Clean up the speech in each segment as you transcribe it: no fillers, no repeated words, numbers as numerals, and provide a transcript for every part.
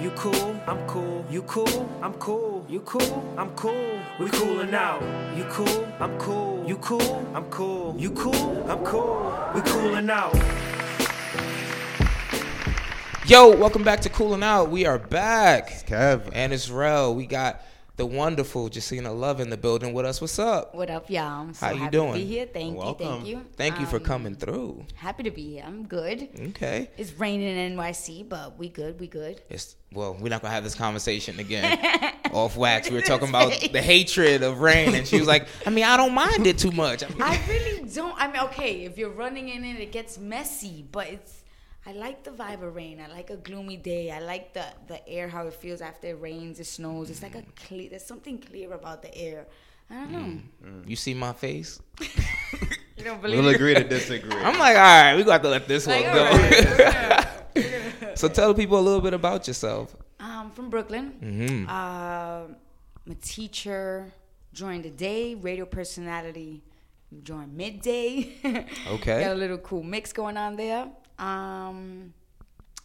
You cool, I'm cool. You cool, I'm cool. You cool, I'm cool. We coolin' out. You cool, I'm cool. You cool, I'm cool. You cool, I'm cool. We coolin' out. Yo, welcome back to Coolin' Out. We are back. It's Kev and it's Rel. We got the wonderful Justina Love in the building with us. What's up? What up, y'all? I'm so How you happy doing? To be here. Thank you. Thank you for coming through. Happy to be here. I'm good. Okay. It's raining in NYC, but we good. Well, we're not going to have this conversation again. Off wax. We were talking about the hatred of rain, and she was like, I don't mind it too much. I really don't. Okay, if you're running in it gets messy, but I like the vibe of rain. I like a gloomy day. I like the air, how it feels after it rains, it snows. It's like there's something clear about the air. I don't know. You see my face? You don't believe it? We'll agree to disagree. I'm like, all right, we got to let this one go. Right. So tell people a little bit about yourself. I'm from Brooklyn. Mm-hmm. I'm a teacher during the day, radio personality during midday. Okay. Got a little cool mix going on there. I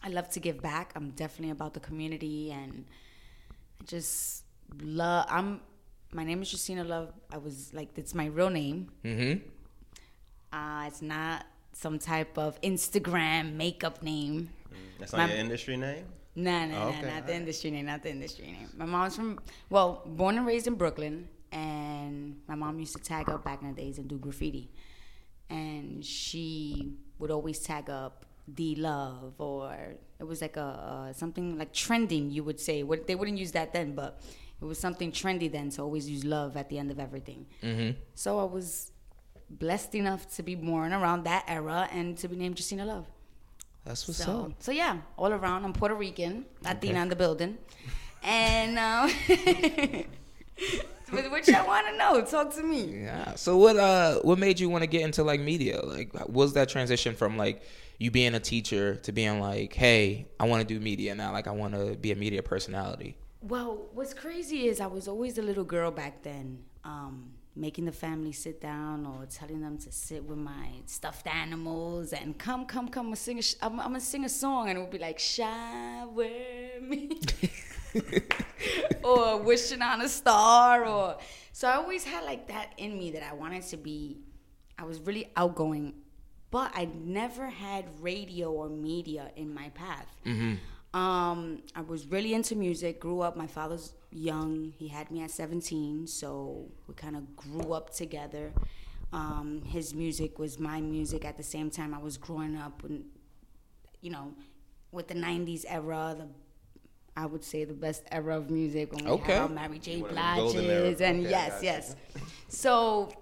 love to give back. I'm definitely about the community, and I just love. My name is Justina Love. It's my real name. Mm-hmm. It's not some type of Instagram makeup name. That's not your industry name? Not the industry name. My mom's born and raised in Brooklyn, and my mom used to tag up back in the days and do graffiti, and she would always tag up D Love, or it was like something like trending, you would say. They wouldn't use that then, but it was something trendy then, so always use love at the end of everything. Mm-hmm. So I was blessed enough to be born around that era and to be named Justina Love. That's what's up. So yeah, all around. I'm Puerto Rican, Latina in the building. And which I want to know. Talk to me. Yeah. So what made you want to get into like media? Like, was that transition from like you being a teacher to being like, hey, I want to do media now. Like, I want to be a media personality. Well, what's crazy is I was always a little girl back then, making the family sit down or telling them to sit with my stuffed animals and come. I'm gonna sing a song, and it would be like, shower me. Or wishing on a star, or so I always had like that in me that I wanted to be. I was really outgoing, but I never had radio or media in my path. Mm-hmm. I was really into music. Grew up. My father's young. He had me at 17, so we kind of grew up together. His music was my music at the same time. I was growing up, and with the '90s era, I would say the best era of music when we had our Mary J. Blige's and yes. So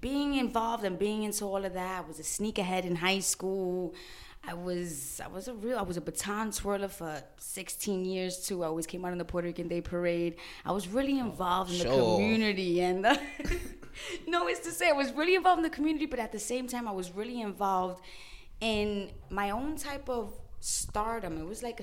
being involved and being into all of that, I was a sneakerhead in high school. I was a baton twirler for 16 years too. I always came out in the Puerto Rican Day Parade. I was really involved in the community and I was really involved in the community, but at the same time I was really involved in my own type of stardom. It was like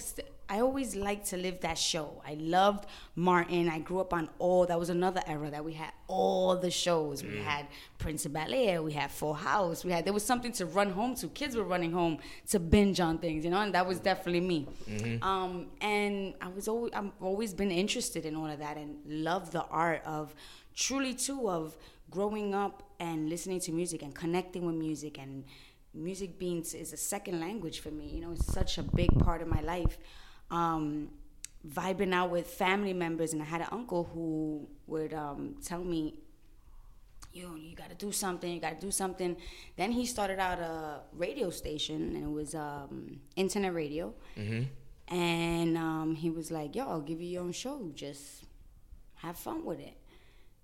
I always liked to live that show. I loved Martin. I grew up on all. That was another era that we had all the shows. We had Prince of Bel-Air. We had Full House. There was something to run home to. Kids were running home to binge on things, you know, and that was definitely me. Mm-hmm. And I've always been interested in all of that and love the art of truly, too, of growing up and listening to music and connecting with music. And music being is a second language for me. You know, it's such a big part of my life. Vibing out with family members, and I had an uncle who would tell me, you gotta do something, Then he started out a radio station, and it was internet radio. Mm-hmm. And he was like, yo, I'll give you your own show, just have fun with it.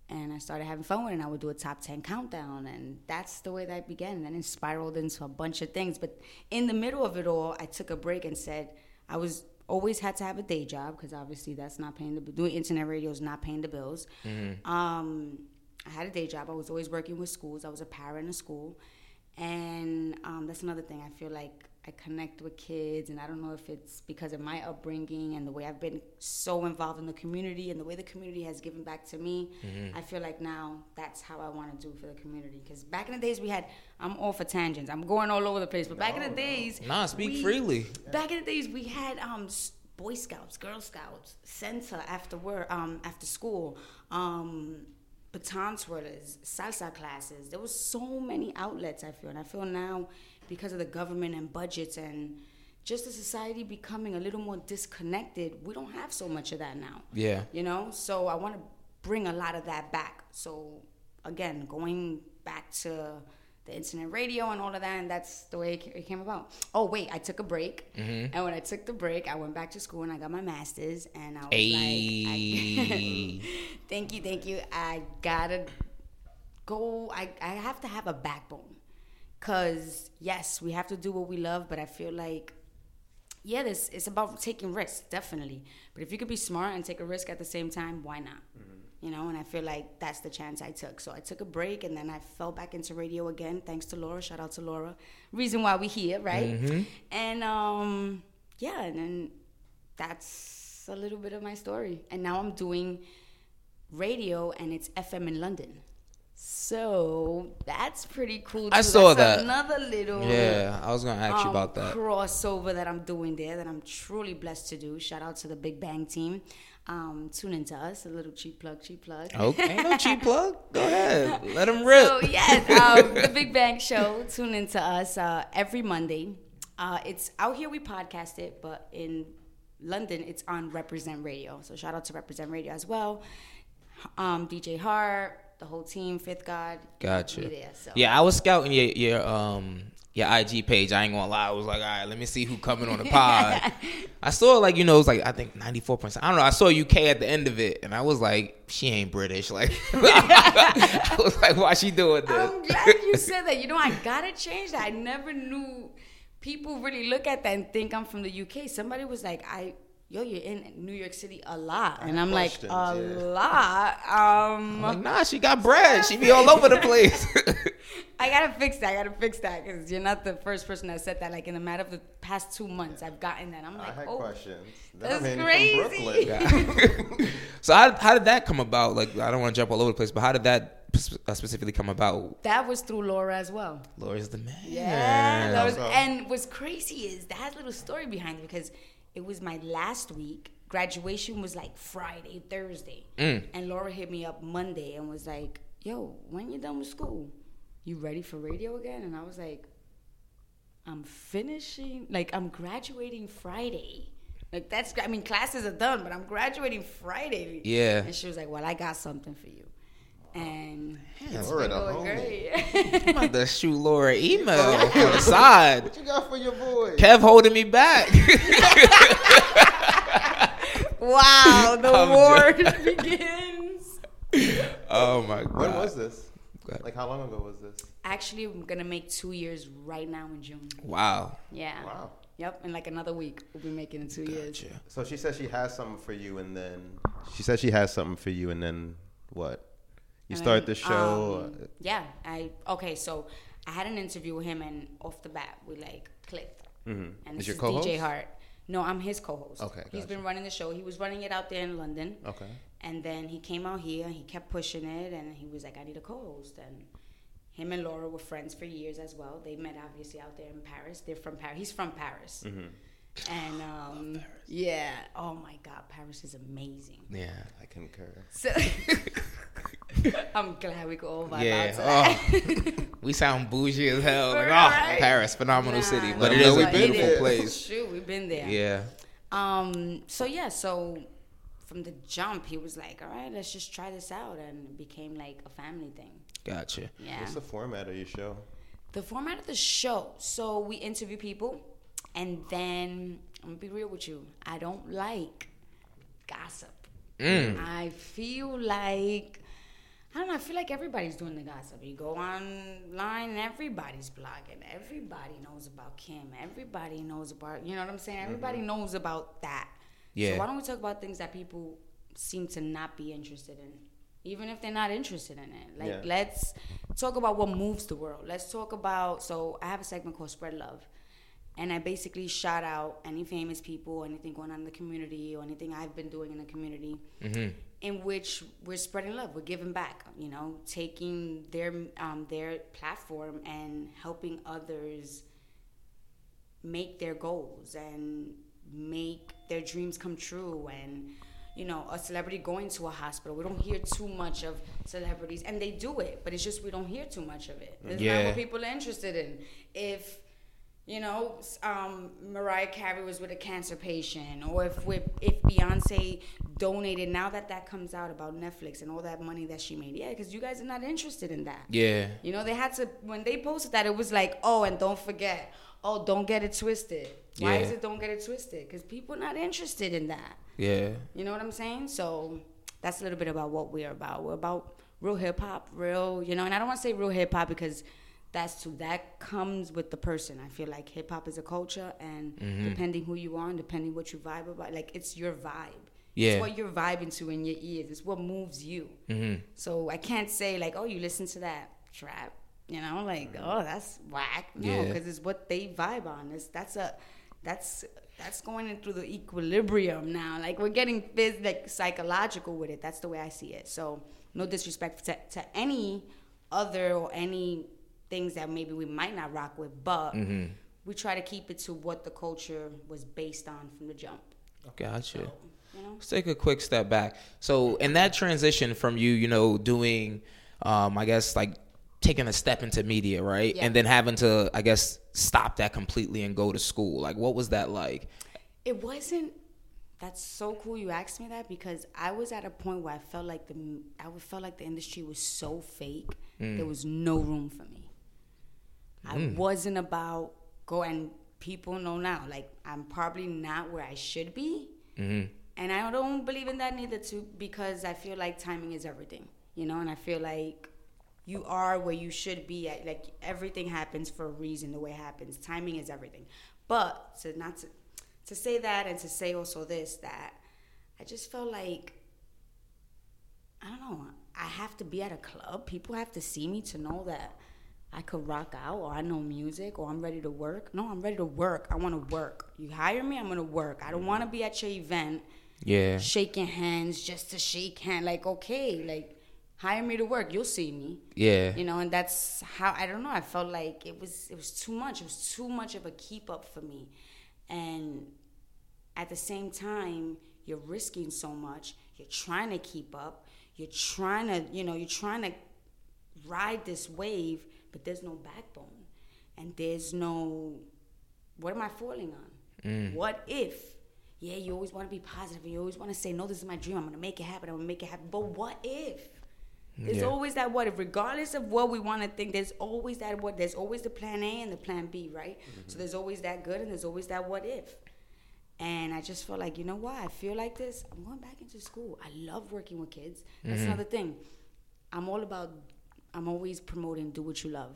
And I started having fun with it, and I would do a top 10 countdown, and that's the way that I began. And then it spiraled into a bunch of things, but in the middle of it all, I took a break and said, I was always had to have a day job, because obviously that's not paying the bills. Doing internet radio is not paying the bills. Mm-hmm. I had a day job. I was always working with schools. I was a para in a school. And that's another thing. I feel like I connect with kids, and I don't know if it's because of my upbringing and the way I've been so involved in the community and the way the community has given back to me. Mm-hmm. I feel like now that's how I want to do for the community. Because back in the days I'm all for tangents. I'm going all over the place. But back in the days... Speak freely. Back in the days, we had Boy Scouts, Girl Scouts, Center after school, baton twirlers, salsa classes. There was so many outlets, I feel. And I feel now... because of the government and budgets and just the society becoming a little more disconnected, we don't have so much of that now. Yeah. You know? So I want to bring a lot of that back. So, again, going back to the internet radio and all of that, and that's the way it came about. Oh, wait, I took a break. Mm-hmm. And when I took the break, I went back to school and I got my master's. And I was like, thank you. I got to go. I have to have a backbone. Because, yes, we have to do what we love, but I feel like, yeah, it's about taking risks, definitely. But if you could be smart and take a risk at the same time, why not? Mm-hmm. You know, and I feel like that's the chance I took. So I took a break, and then I fell back into radio again, thanks to Laura. Shout out to Laura. Reason why we here, right? Mm-hmm. And, yeah, and then that's a little bit of my story. And now I'm doing radio, and it's FM in London. So that's pretty cool. I saw that. Another little I was gonna ask you about that crossover that I'm doing there that I'm truly blessed to do. Shout out to the Big Bang team. Tune into us. A little cheap plug. Okay, ain't no cheap plug. Go ahead, let them rip. So yes, the Big Bang show. Tune into us every Monday. It's out here. We podcast it, but in London, it's on Represent Radio. So shout out to Represent Radio as well. DJ Hart. The whole team, Fifth God. Gotcha. There, so. Yeah, I was scouting your IG page. I ain't gonna lie. I was like, all right, let me see who coming on the pod. I saw it was I think 94%. I don't know. I saw UK at the end of it, and I was like, she ain't British. Like, I was like, why she doing this? I'm glad you said that. You know, I gotta change that. I never knew people really look at that and think I'm from the UK. Somebody was like, you're in New York City a lot. And I'm like, a lot? I'm like, nah, she got bread. She be all over the place. I got to fix that. Because you're not the first person that said that. Like, in a matter of the past 2 months, I've gotten that. I'm like, I had questions. That's crazy. Yeah. So how did that come about? Like, I don't want to jump all over the place, but how did that specifically come about? That was through Laura as well. Laura's the man. Yeah. And what's crazy is that has a little story behind it because... it was my last week. Graduation was like Friday, Thursday. And Laura hit me up Monday and was like, yo, when you done with school, you ready for radio again? And I was like, I'm graduating Friday. Like classes are done, but I'm graduating Friday. Yeah. And she was like, well, I got something for you. And Laura, I'm about to shoot Laura email on the side. What you got for your boy? Kev holding me back. Wow, the war begins. Oh my God! When was this? Like, how long ago was this? Actually, I'm gonna make 2 years right now in June. Wow. Yeah. Wow. Yep, in like another week, we'll be making it 2 years. So she says she has something for you, and then what? You start the show. So I had an interview with him, and off the bat we clicked. Mm-hmm. And this is your co-host? DJ Hart. No, I'm his co-host. Okay, gotcha. He's been running the show. He was running it out there in London. Okay. And then he came out here, and he kept pushing it, and he was like, I need a co-host. And him and Laura were friends for years as well. They met, obviously, out there in Paris. They're from Paris. He's from Paris. Mm-hmm. And Paris. Yeah. Oh, my God. Paris is amazing. Yeah, I concur. So I'm glad we could all vibe out to that. Oh, we sound bougie as hell. Like, right? Oh, Paris, phenomenal city. But it is a beautiful place. Shoot, we've been there. Yeah. So from the jump, he was like, all right, let's just try this out. And it became like a family thing. Gotcha. Yeah. What's the format of your show? The format of the show. So we interview people. And then, I'm going to be real with you. I don't like gossip. Mm. I feel like everybody's doing the gossip. You go online and everybody's blogging. Everybody knows about Kim. Everybody knows about, you know what I'm saying? Everybody mm-hmm. knows about that. Yeah. So why don't we talk about things that people seem to not be interested in? Even if they're not interested in it. Like, let's talk about what moves the world. Let's talk about, so I have a segment called Spread Love. And I basically shout out any famous people, anything going on in the community, or anything I've been doing in the community, mm-hmm. in which we're spreading love, we're giving back, you know, taking their platform and helping others make their goals and make their dreams come true. And, you know, a celebrity going to a hospital, we don't hear too much of celebrities, and they do it, but it's just we don't hear too much of it. That's not what people are interested in. If Mariah Carey was with a cancer patient, or if Beyonce donated, now that comes out about Netflix and all that money that she made. Yeah, because you guys are not interested in that. Yeah. You know, they had to, when they posted that, it was like, oh, and don't forget. Oh, don't get it twisted. Why is it don't get it twisted? Because people are not interested in that. Yeah. You know what I'm saying? So that's a little bit about what we're about. We're about real hip-hop, and I don't want to say real hip-hop because that comes with the person. I feel like hip-hop is a culture, and mm-hmm. depending who you are and depending what you vibe about, like, it's your vibe. Yeah. It's what you're vibing to in your ears. It's what moves you. Mm-hmm. So I can't say, like, oh, you listen to that trap, that's whack. No, because it's what they vibe on. That's going in through the equilibrium now. Like, we're getting psychological with it. That's the way I see it. So no disrespect to any other or any things that maybe we might not rock with, but mm-hmm. we try to keep it to what the culture was based on from the jump. Gotcha. So, let's take a quick step back. So in that transition from you doing, I guess, like, taking a step into media, right? Yeah. And then having to, I guess, stop that completely and go to school. Like, what was that like? It wasn't. That's so cool you asked me that, because I was at a point where I felt like the industry was so fake. Mm. There was no room for me. I wasn't about go, and people know now, like, I'm probably not where I should be. Mm-hmm. And I don't believe in that neither too, because I feel like timing is everything, and I feel like you are where you should be at. Like, everything happens for a reason, the way it happens. Timing is everything. But to say that, and to say also this, that I just felt like, I don't know, I have to be at a club. People have to see me to know that I could rock out, or I know music, or I'm ready to work. No, I'm ready to work. I want to work. You hire me, I'm going to work. I don't want to be at your event shaking hands just to shake hands. Like, okay, like, hire me to work. You'll see me. Yeah. And that's how, I don't know, I felt like it was too much. It was too much of a keep up for me. And at the same time, you're risking so much. You're trying to keep up. You're trying to, you're trying to ride this wave, but there's no backbone, and there's no, what am I falling on? Mm. What if? Yeah, you always want to be positive, and you always want to say, no, this is my dream, I'm going to make it happen, I'm going to make it happen, but what if? There's always that what if, regardless of what we want to think, there's always that what, there's always the plan A and the plan B, right? Mm-hmm. So there's always that good, and there's always that what if. And I just felt like, you know what, I feel like this, I'm going back into school. I love working with kids. That's mm-hmm. another thing. I'm always promoting do what you love.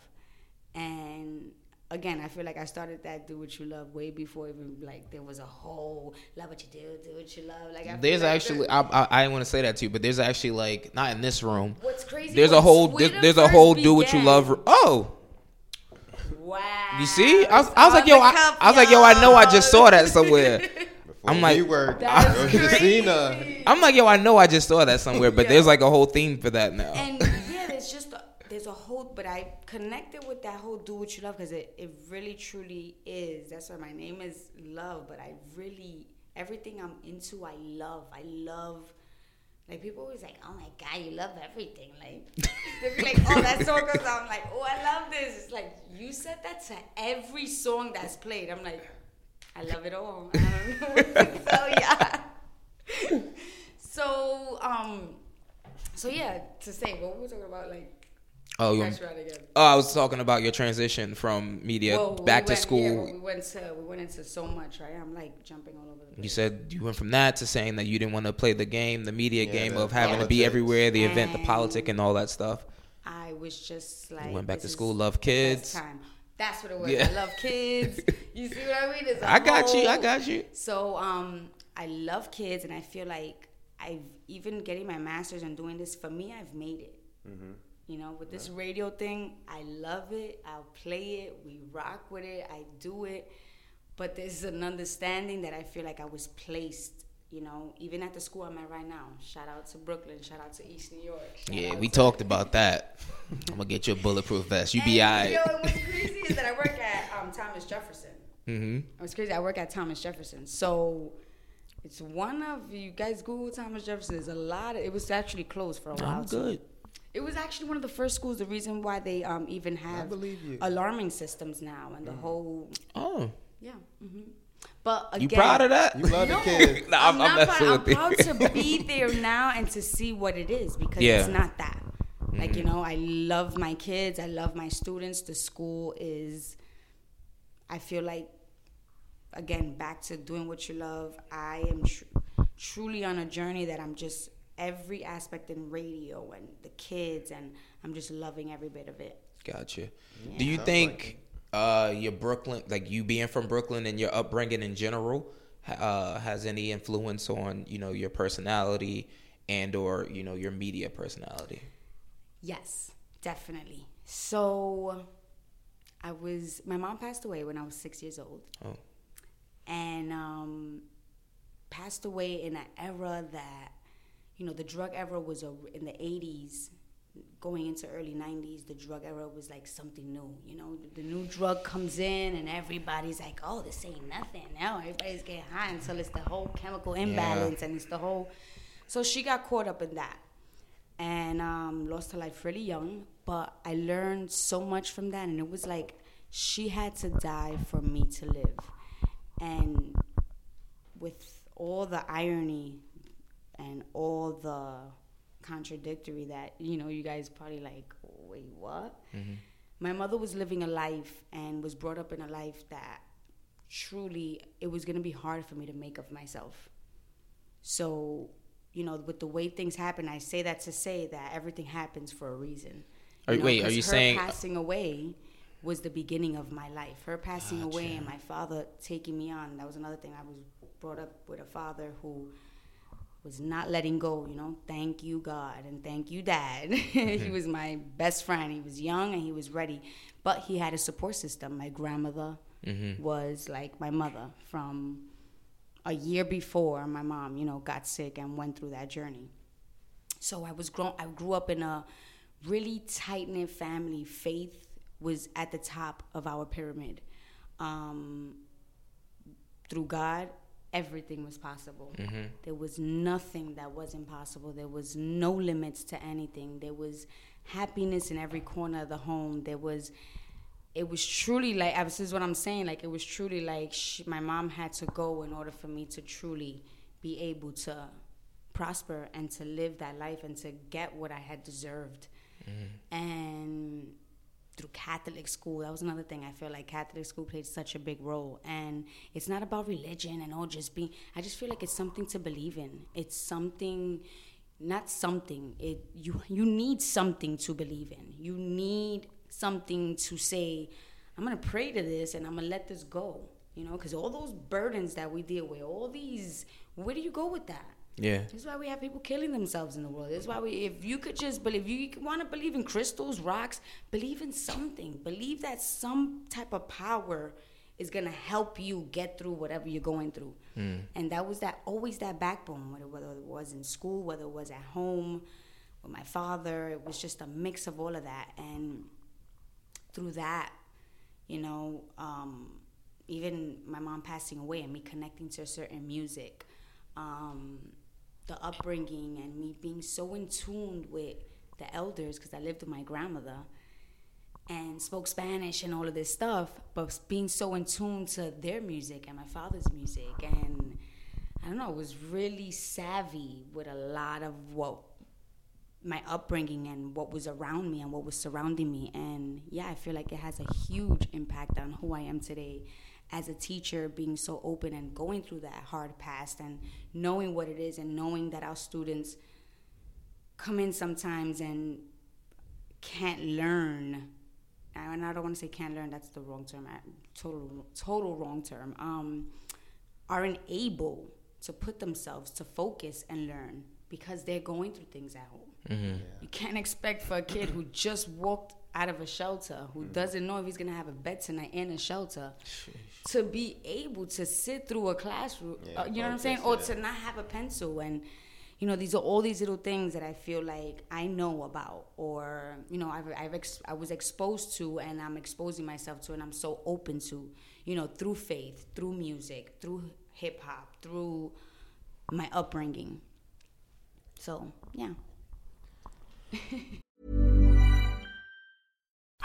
And again, I feel like I started that do what you love way before even, like, there was a whole love what you do what you love. Like, I didn't want to say that to you, but there's actually, like, not in this room. What's crazy? There's a whole do what you love. Oh. Wow. You see? I was like, yo, I know I just saw that somewhere. I'm like, but yeah. There's like a whole theme for that now. And yeah, there's a whole, but I connected with that whole do what you love because it really truly is. That's why my name is Love, but I really, everything I'm into, I love. I love, like people always like, oh my God, you love everything. Like, they'll be like, oh, that song goes out. I'm like, oh, I love this. It's like, you said that to every song that's played. I'm like, I love it all. I don't know what to tell ya. So yeah, to say what were we talking about, like. Oh, I was talking about your transition from media back to school. Yeah, we went into so much, right? I'm like jumping all over the place. You said you went from that to saying that you didn't want to play the game, the media game of having to be everywhere, the event, the politic, and all that stuff. I was just like, you went back to school, love kids. That's what it was. Yeah. I love kids. You see what I mean? It's I got you. So I love kids, and I feel like I've even getting my master's and doing this for me. I've made it. Mm-hmm. You know, with this radio thing, I love it. I'll play it. We rock with it. I do it. But there's an understanding that I feel like I was placed, you know, even at the school I'm at right now. Shout out to Brooklyn. Shout out to East New York. We talked about that. I'm going to get you a bulletproof vest. You be all right. You know, what's crazy is that I work at Thomas Jefferson. Mm-hmm. It's crazy. I work at Thomas Jefferson. So it's one of, you guys Google Thomas Jefferson. There's a lot of, it was actually closed for a while. I'm good. It was actually one of the first schools. The reason why they even have alarming systems now and the whole. Oh. Yeah. Mm-hmm. But again, you proud of that? You love the kids. No, I'm proud to be there now and to see what it is because it's not that. Mm-hmm. Like, you know, I love my kids. I love my students. The school is, I feel like, again, back to doing what you love. I am truly on a journey that I'm just. Every aspect in radio and the kids, and I'm just loving every bit of it. Gotcha. Yeah. Do you think your Brooklyn, like you being from Brooklyn and your upbringing in general, has any influence on, you know, your personality and or, you know, your media personality? Yes, definitely. So my mom passed away when I was 6 years old. Oh. And passed away in an era that, you know, the drug era was in the 80s, going into early 90s, the drug era was like something new. You know, the new drug comes in and everybody's like, oh, this ain't nothing. Now everybody's getting high until it's the whole chemical imbalance and it's the whole. So she got caught up in that and lost her life really young. But I learned so much from that. And it was like she had to die for me to live. And with all the irony and all the contradictory that, you know, you guys probably like, oh, wait, what? Mm-hmm. My mother was living a life and was brought up in a life that truly it was going to be hard for me to make of myself. So, you know, with the way things happen, I say that to say that everything happens for a reason. Her passing away was the beginning of my life. Her passing away and my father taking me on. That was another thing. I was brought up with a father who was not letting go, you know. Thank you, God, and thank you, Dad. Mm-hmm. He was my best friend. He was young and he was ready, but he had a support system. My grandmother was like my mother from a year before my mom, you know, got sick and went through that journey. So I grew up in a really tight-knit family. Faith was at the top of our pyramid. Through God, everything was possible. Mm-hmm. There was nothing that was impossible. There was no limits to anything. There was happiness in every corner of the home. It was truly like, this is what I'm saying, like it was truly like my mom had to go in order for me to truly be able to prosper and to live that life and to get what I had deserved. Mm-hmm. And through Catholic school, that was another thing. I feel like Catholic school played such a big role. And it's not about religion and all just being, I just feel like it's something to believe in. It's something, not something. You need something to believe in. You need something to say, I'm going to pray to this and I'm going to let this go. You know, because all those burdens that we deal with, all these, where do you go with that? Yeah. That's why we have people killing themselves in the world. That's why if you could just believe, if you want to believe in crystals, rocks, believe in something. Believe that some type of power is going to help you get through whatever you're going through. Mm. And that was always that backbone, whether it was in school, whether it was at home, with my father. It was just a mix of all of that. And through that, even my mom passing away and me connecting to certain music, the upbringing and me being so in tune with the elders, because I lived with my grandmother and spoke Spanish and all of this stuff, but being so in tune to their music and my father's music. And I don't know, I was really savvy with a lot of what my upbringing and what was around me and what was surrounding me. And yeah, I feel like it has a huge impact on who I am today as a teacher, being so open and going through that hard past and knowing what it is and knowing that our students come in sometimes and can't learn. And I don't want to say can't learn, that's the wrong term, total wrong term, aren't able to put themselves to focus and learn because they're going through things at home. Mm-hmm. Yeah. You can't expect for a kid who just walked out of a shelter, who doesn't know if he's going to have a bed tonight in a shelter, to be able to sit through a classroom, you know what I'm saying? Or to not have a pencil. And, these are all these little things that I feel like I know about, or, I was exposed to, and I'm exposing myself to, and I'm so open to, through faith, through music, through hip hop, through my upbringing. So, yeah.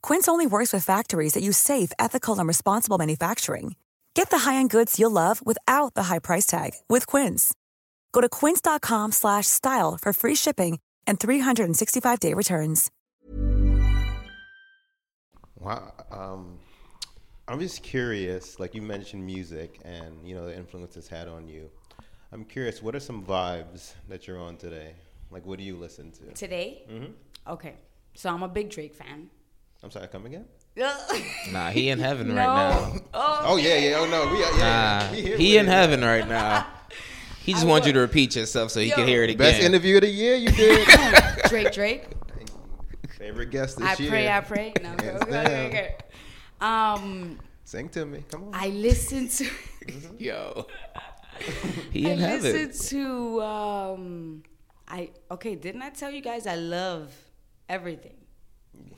Quince only works with factories that use safe, ethical, and responsible manufacturing. Get the high-end goods you'll love without the high price tag with Quince. Go to quince.com/style for free shipping and 365-day returns. Wow. I'm just curious, like you mentioned music and, the influence it's had on you. I'm curious, what are some vibes that you're on today? Like, what do you listen to? Today? Mm-hmm. Okay. So I'm a big Drake fan. I'm sorry, come again? Nah, he in heaven right now. Oh, yeah. Oh, no. He in heaven right now. He just wants you to repeat yourself so he can hear it again. Best interview of the year you did. Drake. Favorite guest this year. I pray. No, okay. Sing to me. Come on. I listen to... Yo. He in heaven. I listen to... didn't I tell you guys I love everything?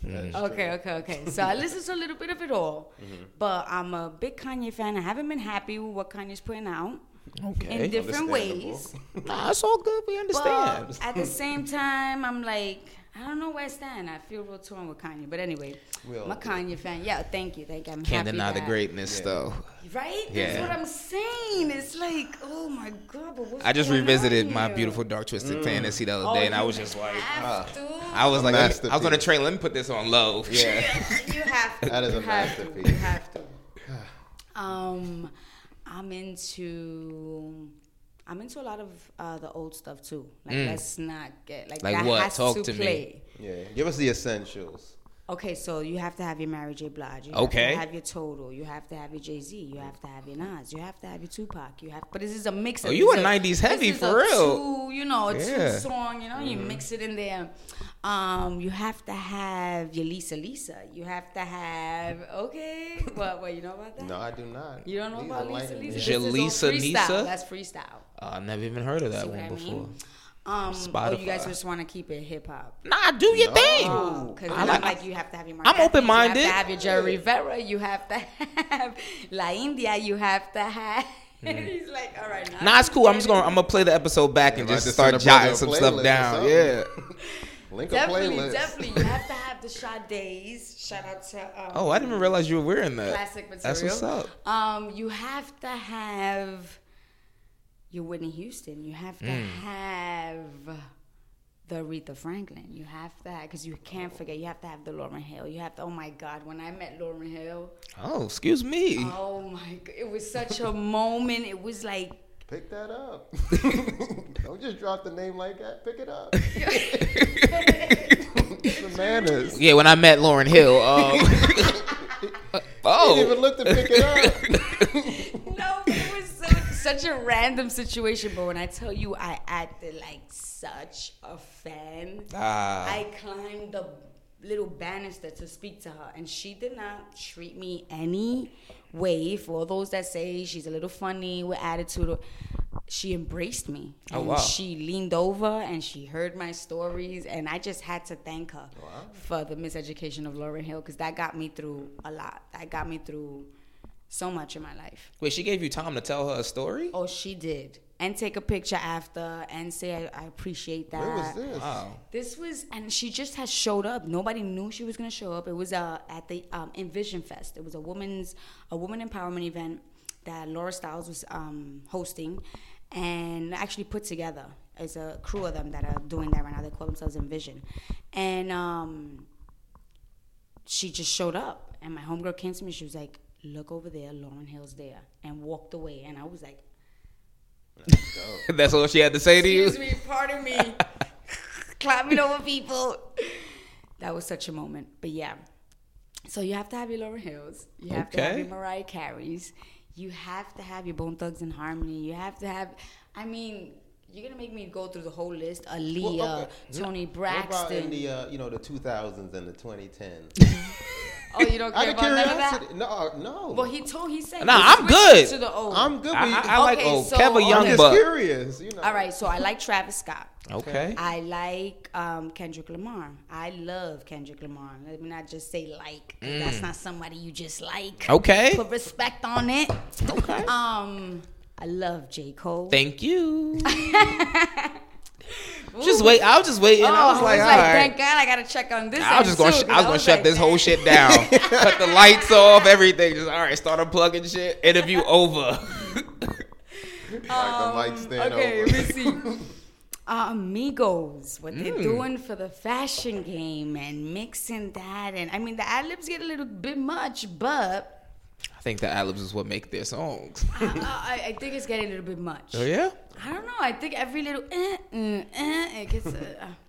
Okay. So I listen to a little bit of it all, but I'm a big Kanye fan. I haven't been happy with what Kanye's putting out. Okay. In different ways. Nah, it's all good. We understand. But at the same time, I'm like, I don't know where I stand. I feel real torn with Kanye. But anyway, I'm a Kanye fan. Yeah, thank you. I'm can't deny the greatness, though. Right? Yeah. That's what I'm saying. It's like, oh, my God. But what's I just revisited my beautiful Dark Twisted Fantasy the other day, and I was just like, I was on a train. Let me put this on low. Yeah. You have to. That is a masterpiece. You have to. I'm into a lot of the old stuff too. Like let's not get like that what? Has Talk to play. Me. Yeah, give us the essentials. Okay, so you have to have your Mary J. Blige. You have to have your Total. You have to have your Jay Z. You have to have your Nas. You have to have your Tupac. But this is a mix. Oh, you a '90s heavy for real. Two song. You mix it in there. You have to have your Lisa. You have to have What you know about that? No, I do not. You don't know about Lisa? Lisa? That's freestyle. I've never even heard of that one before. Spotify. You guys just want to keep it hip hop. Nah, do your thing. Because like you have to have your. I'm open minded. You have to have your Jerry Rivera. You have to have La India. You have to have. He's like, all right. Nah, it's cool. I'm gonna play the episode back and just start jotting some stuff down. Yeah. Link definitely, a playlist. Definitely. You have to have the Sade's. Shout out to. I didn't even realize you were wearing that. Classic material. That's what's up. You have to have your Whitney Houston. You have to have the Aretha Franklin. You have to have, because you can't forget, you have to have the Lauryn Hill. You have to, oh my God, when I met Lauryn Hill. Oh, excuse me. Oh my God. It was such a moment. It was like. Pick that up. Don't just drop the name like that. Pick it up. It's the manners. Yeah, when I met Lauryn Hill. He didn't even look to pick it up. No, it was such a random situation. But when I tell you I acted like such a fan. I climbed the little banister to speak to her. And she did not treat me any way. For those that say she's a little funny with attitude, she embraced me. And she leaned over and she heard my stories. And I just had to thank her for the Miseducation of Lauryn Hill, because that got me through a lot. That got me through so much in my life. Wait, she gave you time to tell her a story? Oh, she did. And take a picture after and say, I appreciate that. Where was this? Wow. This was, and she just had showed up. Nobody knew she was going to show up. It was at the Envision Fest. It was a woman empowerment event that Laura Stiles was hosting and actually put together. It's a crew of them that are doing that right now. They call themselves Envision. And she just showed up. And my homegirl came to me. She was like, look over there. Lauryn Hill's there. And walked away. And I was like, that's all she had to say to you? Excuse me, pardon me. Climbing over people. That was such a moment. But yeah. So you have to have your Lauryn Hills. You have to have your Mariah Carey's. You have to have your Bone Thugs and Harmony. You have to have, I memean, you're going to make me go through the whole list. Aaliyah, Tony Braxton. What about in the, the 2000s and the 2010s? Oh, you don't care about none of that? No. Well, he said. Nah, I'm good. To the old. I'm good. I like old. So, Kevin Young, I'm just curious. All right, so I like Travis Scott. Okay. I like Kendrick Lamar. I love Kendrick Lamar. Let me not just say like. That's not somebody you just like. Okay. Put respect on it. Okay. I love J. Cole. Thank you. Just wait. I was just waiting. I was like, thank God I gotta check on this. I was gonna shut this whole shit down. Cut the lights off, everything. Just all right, start unplugging shit. Interview over. Like the mic stand over. Okay, let's see. Migos, what they're doing for the fashion game and mixing that, and I mean the ad libs get a little bit much, but I think the ad-libs is what make their songs. I think it's getting a little bit much. Oh, yeah? I don't know. I think every little... it gets...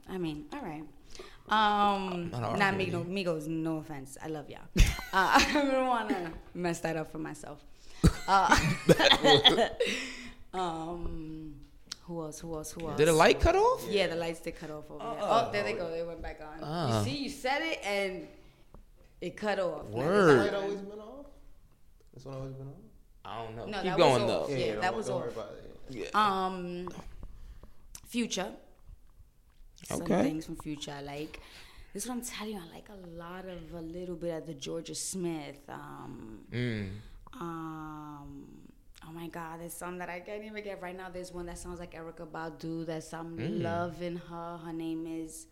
I mean, all right. Not Migos, no offense. I love y'all. I don't want to mess that up for myself. Who else? Did the light cut off? Yeah, the lights did cut off over there. Oh, there they go. They went back on. You see, you said it, and it cut off. Word. Has the light always been off? That's what I was been on? I don't know. No, keep going, though. Yeah, that was all. Yeah. Future. Some things from Future I like. This is what I'm telling you. I like a lot of, a little bit of the Georgia Smith. Oh, my thank God. There's some that I can't even get right now. There's one that sounds like Erykah Badu that I'm loving her. Her name is...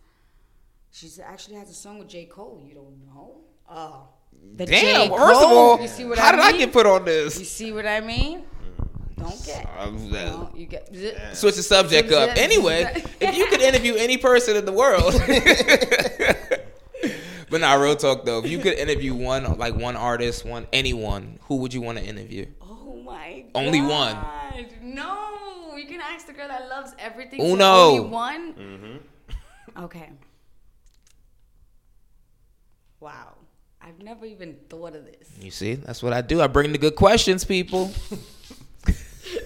She actually has a song with J. Cole. You don't know? Oh. Damn, first of all, how did I get put on this? You see what I mean? Don't get, you get switch the subject up. Anyway, if you could interview any person in the world... But nah, real talk though. If you could interview one artist, anyone, who would you want to interview? Oh my God. Only one. No, you can ask the girl that loves everything. Uno. So only one. Mm-hmm. Okay. Wow, I've never even thought of this. You see, that's what I do. I bring the good questions, people.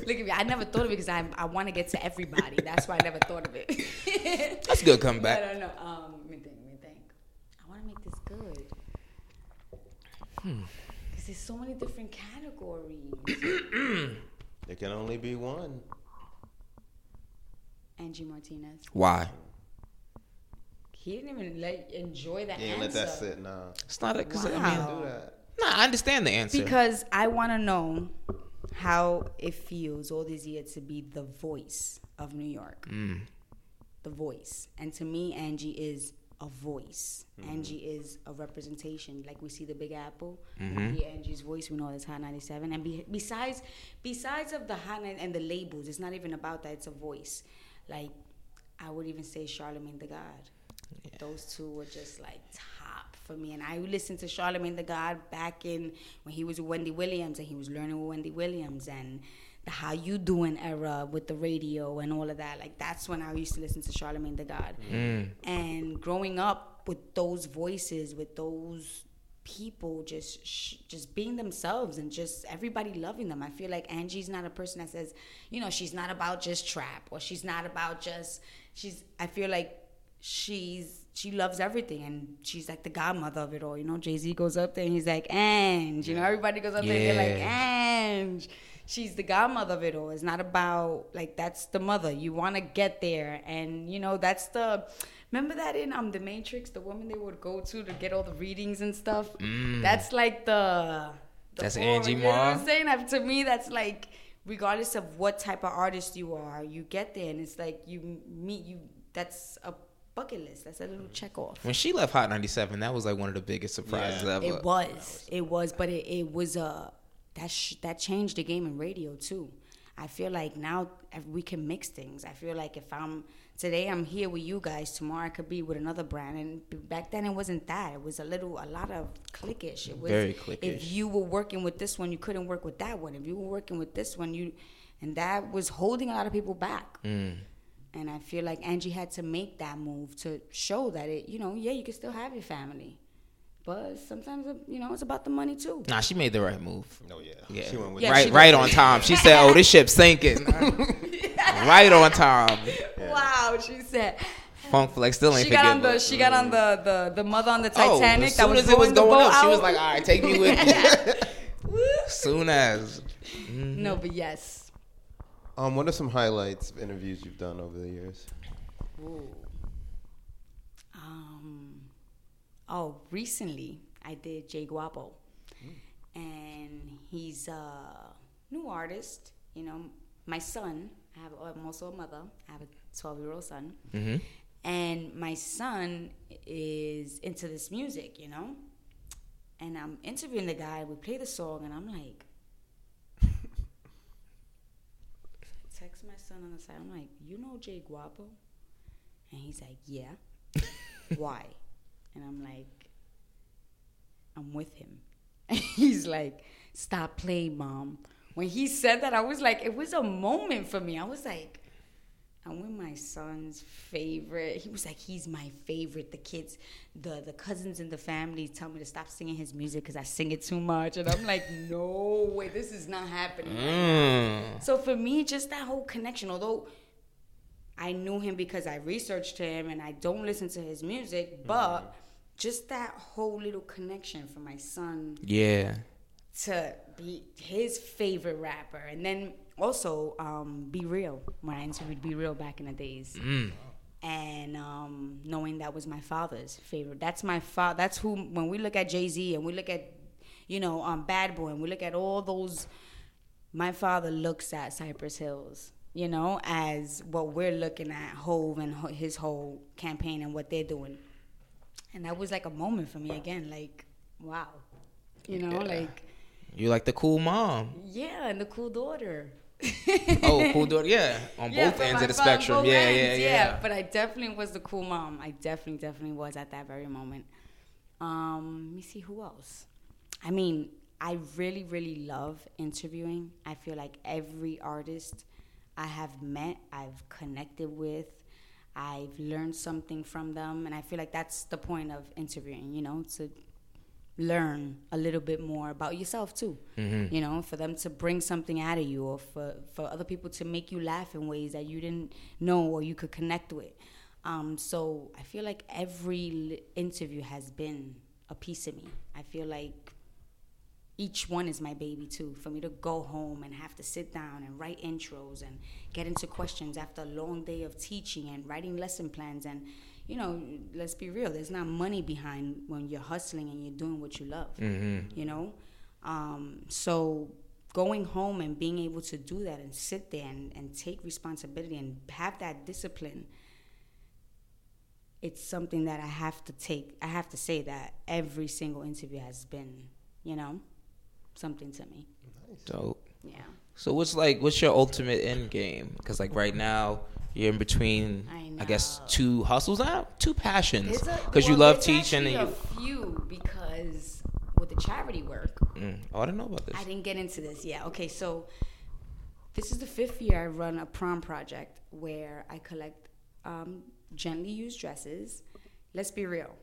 Look at me. I never thought of it because I want to get to everybody. That's why I never thought of it. That's a good comeback. I don't know. Because there's so many different categories. There can only be one. Angie Martinez. Why? He didn't even enjoy that answer. Let that sit. Nah. It's not because I do that. Nah, I understand the answer. Because I want to know how it feels all these years to be the voice of New York. Mm. The voice. And to me, Angie is a voice. Mm-hmm. Angie is a representation. Like we see the Big Apple, we hear Angie's voice, we know it's Hot 97. And besides of the Hot and the labels, it's not even about that, it's a voice. Like, I would even say Charlamagne Tha God. Yeah. Those two were just like top for me. And I listened to Charlamagne Tha God back in when he was with Wendy Williams and he was learning with Wendy Williams and the How You Doing era with the radio and all of that. Like, that's when I used to listen to Charlamagne Tha God. Mm. And growing up with those voices, with those people just being themselves and just everybody loving them. I feel like Angie's not a person that says, you know, she's not about just trap or she's not about just... I feel like she loves everything, and she's like the godmother of it all. You know, Jay-Z goes up there and he's like, Ange. You know, everybody goes up there and they're like, Ange. She's the godmother of it all. It's not about, like, that's the mother. You want to get there. And, you know, that's the... Remember that in The Matrix, the woman they would go to get all the readings and stuff? Mm. That's like the that's horror, Angie, you know what I'm saying? To me, that's like, regardless of what type of artist you are, you get there, and it's like you meet. That's a bucket list. That's a little check off. When she left Hot 97, that was, like, one of the biggest surprises ever. It was. But it was a... That changed the game in radio too. I feel like now we can mix things. I feel like if I'm here with you guys, tomorrow I could be with another brand. And back then it wasn't that. It was a lot of cliquish. It was very cliquish. If you were working with this one, you couldn't work with that one. If you were working with this one, and that was holding a lot of people back. Mm. And I feel like Angie had to make that move to show that it, you know, yeah, you can still have your family. But sometimes, you know, it's about the money, too. Nah, she made the right move. Oh, yeah. She went with right on time. She said, oh, this ship's sinking. Right on time. Yeah. Wow, she said. Funk Flex still ain't forgetting. She got on the mother on the Titanic. As soon as it was going up, she was like, all right, take me with you. Soon as. Mm-hmm. No, but yes. What are some highlights of interviews you've done over the years? Ooh. Oh, recently I did Jay Guapo, and he's a new artist. You know, my son, I'm also a mother, I have a 12-year-old son, and my son is into this music, you know, and I'm interviewing the guy, we play the song, and I'm like, text my son on the side, I'm like, you know Jay Guapo? And he's like, yeah, why? And I'm like, I'm with him. And he's like, stop playing, Mom. When he said that, I was like, it was a moment for me. I was like, I'm with my son's favorite. He was like, he's my favorite. The kids, the cousins in the family tell me to stop singing his music because I sing it too much. And I'm like, no way, this is not happening. Mm. So for me, just that whole connection, although I knew him because I researched him and I don't listen to his music, but... Mm. Just that whole little connection for my son to be his favorite rapper. And then also Be Real, when I interviewed Be Real back in the days. Mm. And knowing that was my father's favorite. That's my father. That's who, when we look at Jay-Z and we look at, you know, Bad Boy and we look at all those my father looks at Cypress Hills, you know, as what we're looking at Hove and his whole campaign and what they're doing. And that was like a moment for me again, like, wow, you know, yeah. Like. You're like the cool mom. Yeah, and the cool daughter. Oh, cool daughter, yeah. On both ends of the spectrum. Yeah. But I definitely was the cool mom. I definitely was at that very moment. Let me see who else. I mean, I really love interviewing. I feel like every artist I have met, I've connected with, I've learned something from them. And I feel like that's the point of interviewing, you know, to learn a little bit more about yourself too, mm-hmm. you know, for them to bring something out of you, or for other people to make you laugh in ways that you didn't know or you could connect with. So I feel like every interview has been a piece of me. I feel like each one is my baby too. For me to go home and have to sit down and write intros and get into questions after a long day of teaching and writing lesson plans and, you know, let's be real, there's not money behind when you're hustling and you're doing what you love, mm-hmm. you know? So going home and being able to do that and sit there and take responsibility and have that discipline, it's something that I have to take. I have to say that every single interview has been, you know, something to me. Dope. Yeah. So what's your ultimate end game? Because, like, right now, you're in between, I guess, two hustles now, two passions, because you love teaching. And a few, because with the charity work. Oh, I don't know about this. I didn't get into this. Yeah. Okay. So this is the 5th year I run a prom project where I collect gently used dresses. Let's be real.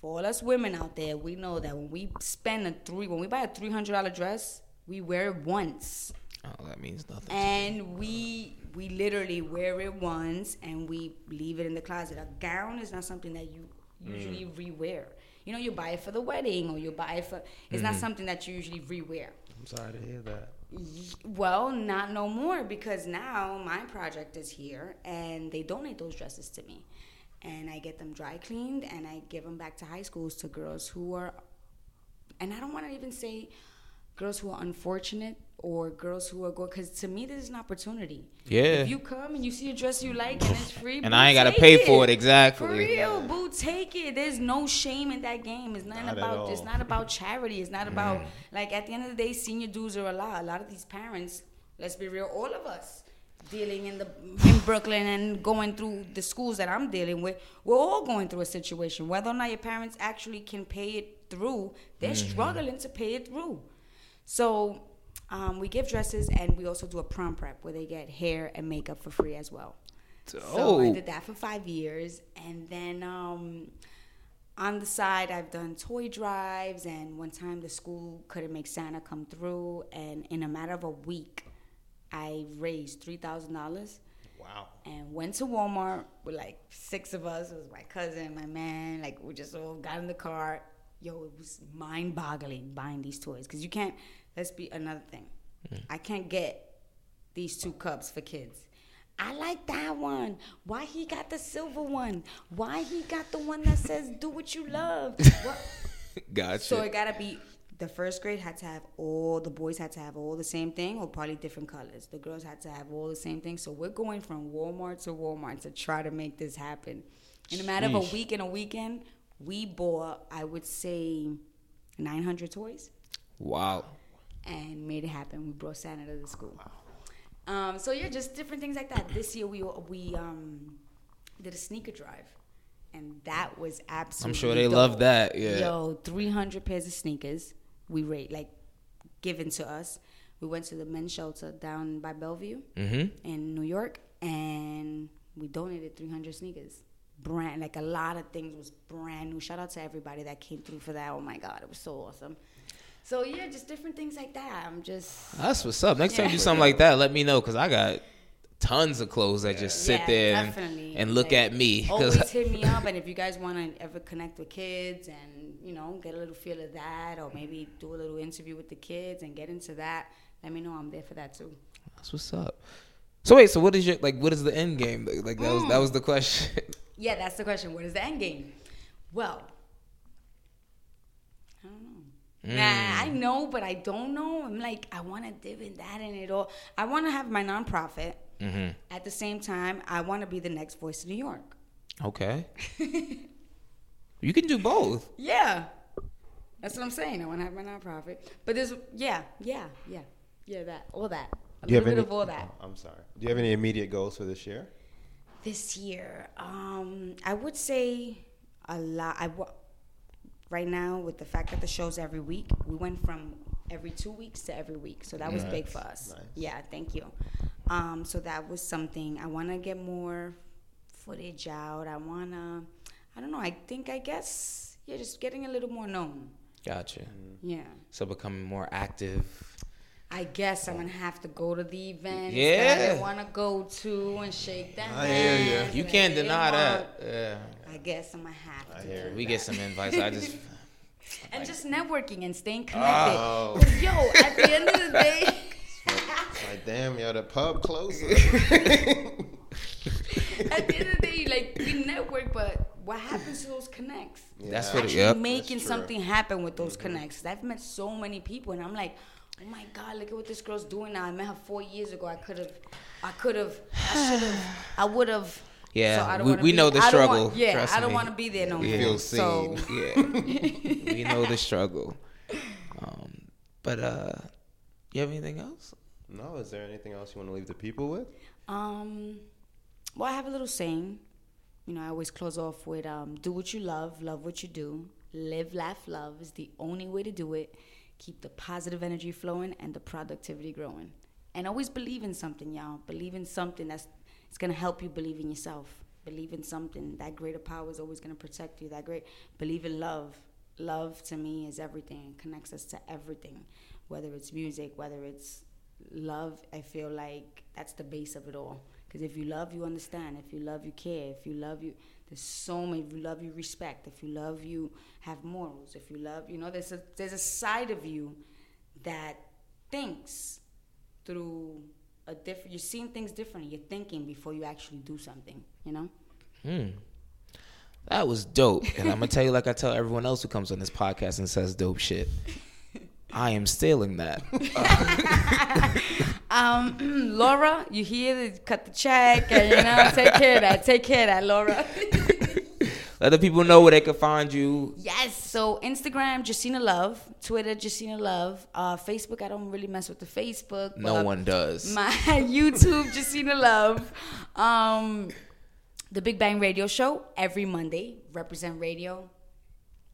For all us women out there, we know that when we spend when we buy a $300 dress, we wear it once. Oh, that means nothing. And we literally wear it once and we leave it in the closet. A gown is not something that you usually rewear. You know, you buy it for the wedding or you buy it for... It's not something that you usually rewear. I'm sorry to hear that. Well, not no more, because now my project is here and they donate those dresses to me. And I get them dry cleaned and I give them back to high schools, to girls who are... And I don't want to even say girls who are unfortunate, or girls who are going, because to me this is an opportunity. Yeah. If you come and you see a dress you like and it's free, and boo, I ain't gotta pay for it, exactly. For real, yeah. Boo, take it. There's no shame in that game. It's it's not about charity. It's not about like, at the end of the day, senior dues are a lot. A lot of these parents, let's be real, all of us dealing in Brooklyn and going through the schools that I'm dealing with, we're all going through a situation. Whether or not your parents actually can pay it through, they're struggling to pay it through. So we give dresses, and we also do a prom prep where they get hair and makeup for free as well. So I did that for 5 years. And then on the side, I've done toy drives. And one time the school couldn't make Santa come through. And in a matter of a week, I raised $3,000. Wow. And went to Walmart with like 6 of us. It was my cousin, my man. Like, we just all got in the car. Yo, it was mind-boggling buying these toys. Because you can't... Let's be another thing. I can't get these 2 cups for kids. I like that one. Why he got the silver one? Why he got the one that says do what you love? What? Gotcha. So it gotta be, the first grade had to have all, the boys had to have all the same thing, or probably different colors. The girls had to have all the same thing. So we're going from Walmart to Walmart to try to make this happen. In a matter of a week and a weekend, we bought, I would say, 900 toys. Wow. And made it happen. We brought Santa to the school. Wow. So yeah, just different things like that. This year we did a sneaker drive, and that was absolutely. I'm sure they loved that. Yeah. Yo, 300 pairs of sneakers we given to us. We went to the men's shelter down by Bellevue in New York, and we donated 300 sneakers. Brand, like, a lot of things was brand new. Shout out to everybody that came through for that. Oh my God, it was so awesome. So, yeah, just different things like that. I'm just... That's what's up. Next time you do something like that, let me know, because I got tons of clothes that just sit there and look at me. Always hit me up, and if you guys want to ever connect with kids and, you know, get a little feel of that, or maybe do a little interview with the kids and get into that, let me know. I'm there for that, too. That's what's up. So, wait, so what is your... Like, what is the end game? Like, that was the question. Yeah, that's the question. What is the end game? Well... I know, but I don't know. I'm like, I want to dip in that and it all. I want to have my nonprofit. Mm-hmm. At the same time, I want to be the next Voice of New York. Okay. You can do both. Yeah. That's what I'm saying. I want to have my nonprofit. But there's, yeah. Yeah, that. All that. A little bit of all that. Oh, I'm sorry. Do you have any immediate goals for this year? This year? I would say a lot. Right now, with the fact that the show's every week, we went from every 2 weeks to every week. So that was big for us. Nice. Yeah, thank you. So that was something. I want to get more footage out. I don't know. I guess, just getting a little more known. Gotcha. Yeah. So becoming more active. I guess I'm going to have to go to the events that I want to go to and shake that hand. You can't deny that. Yeah. I guess I'm going to have to. We get some invites. And like, just networking and staying connected. Oh. Yo, at the end of the day. Like, damn, yo, the pub closer. At the end of the day, like, we network, but what happens to those connects? Yeah. That's what making something happen with those connects. I've met so many people, and I'm like, oh my God, look at what this girl's doing now. I met her 4 years ago. I should have. Yeah, so we know the struggle. I don't want to be there no more. Feel seen. So. Yeah, we know the struggle. But you have anything else? No, is there anything else you want to leave the people with? Well, I have a little saying. You know, I always close off with, do what you love, love what you do. Live, laugh, love is the only way to do it. Keep the positive energy flowing and the productivity growing. And always believe in something, y'all. Believe in something it's going to help you believe in yourself. Believe in something. That greater power is always going to protect you. Believe in love. Love, to me, is everything. It connects us to everything, whether it's music, whether it's love. I feel like that's the base of it all. Because if you love, you understand. If you love, you care. If you love, there's so many. If you love, you respect. If you love, you have morals. If you love, there's a side of you that thinks through a different. You're seeing things differently. You're thinking before you actually do something. That was dope. And I'm gonna tell you, like I tell everyone else who comes on this podcast and says dope shit. I am stealing that. Laura, you hear? Cut the check, and take care of that, Laura. Let the people know where they can find you. Yes, so Instagram, Justina Love. Twitter, Justina Love. Facebook, I don't really mess with the Facebook. But no one does. My YouTube, Justina Love. The Big Bang Radio Show, every Monday. Represent Radio.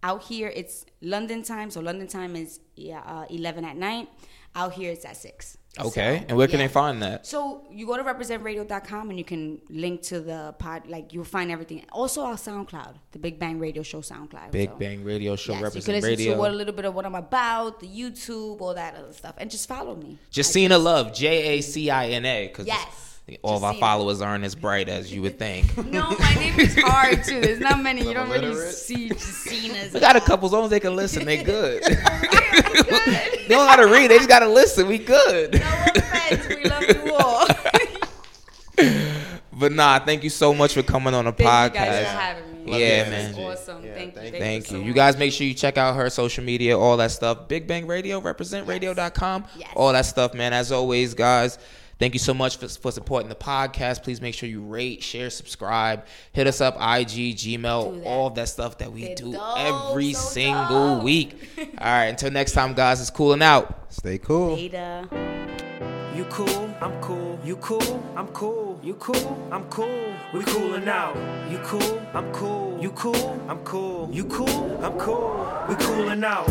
Out here, it's London time. So London time is 11 at night. Out here, it's at 6. Okay. So, and where can they find that? So you go to representradio.com and you can link to the pod. Like, you'll find everything. Also, our SoundCloud, the Big Bang Radio Show SoundCloud. Big Bang Radio Show, yes, Represent Radio. You can listen to a little bit of what I'm about, the YouTube, all that other stuff. And just follow me. Justina Love, Jacina. Yes. All of our followers aren't as bright as you would think. No, my name is hard too. There's not many. You don't really see Justinas. We got a couple. As long as they can listen, they good. They don't gotta read. They just gotta listen. We good. No offense. We love you all. But thank you so much for coming on the podcast. Thank you guys for having me. Yeah, man. Awesome. Yeah, thank you. You guys make sure you check out her social media, all that stuff. Big Bang Radio, representradio.com, all that stuff, man. As always, guys. Thank you so much for supporting the podcast. Please make sure you rate, share, subscribe. Hit us up, IG, Gmail, all of that stuff that we do every single week. All right, until next time, guys, it's Coolin' Out. Stay cool. Later. You cool, I'm cool. You cool, I'm cool. You cool, I'm cool. We coolin' out. You cool, I'm cool. You cool, I'm cool. You cool, I'm cool. We coolin' out.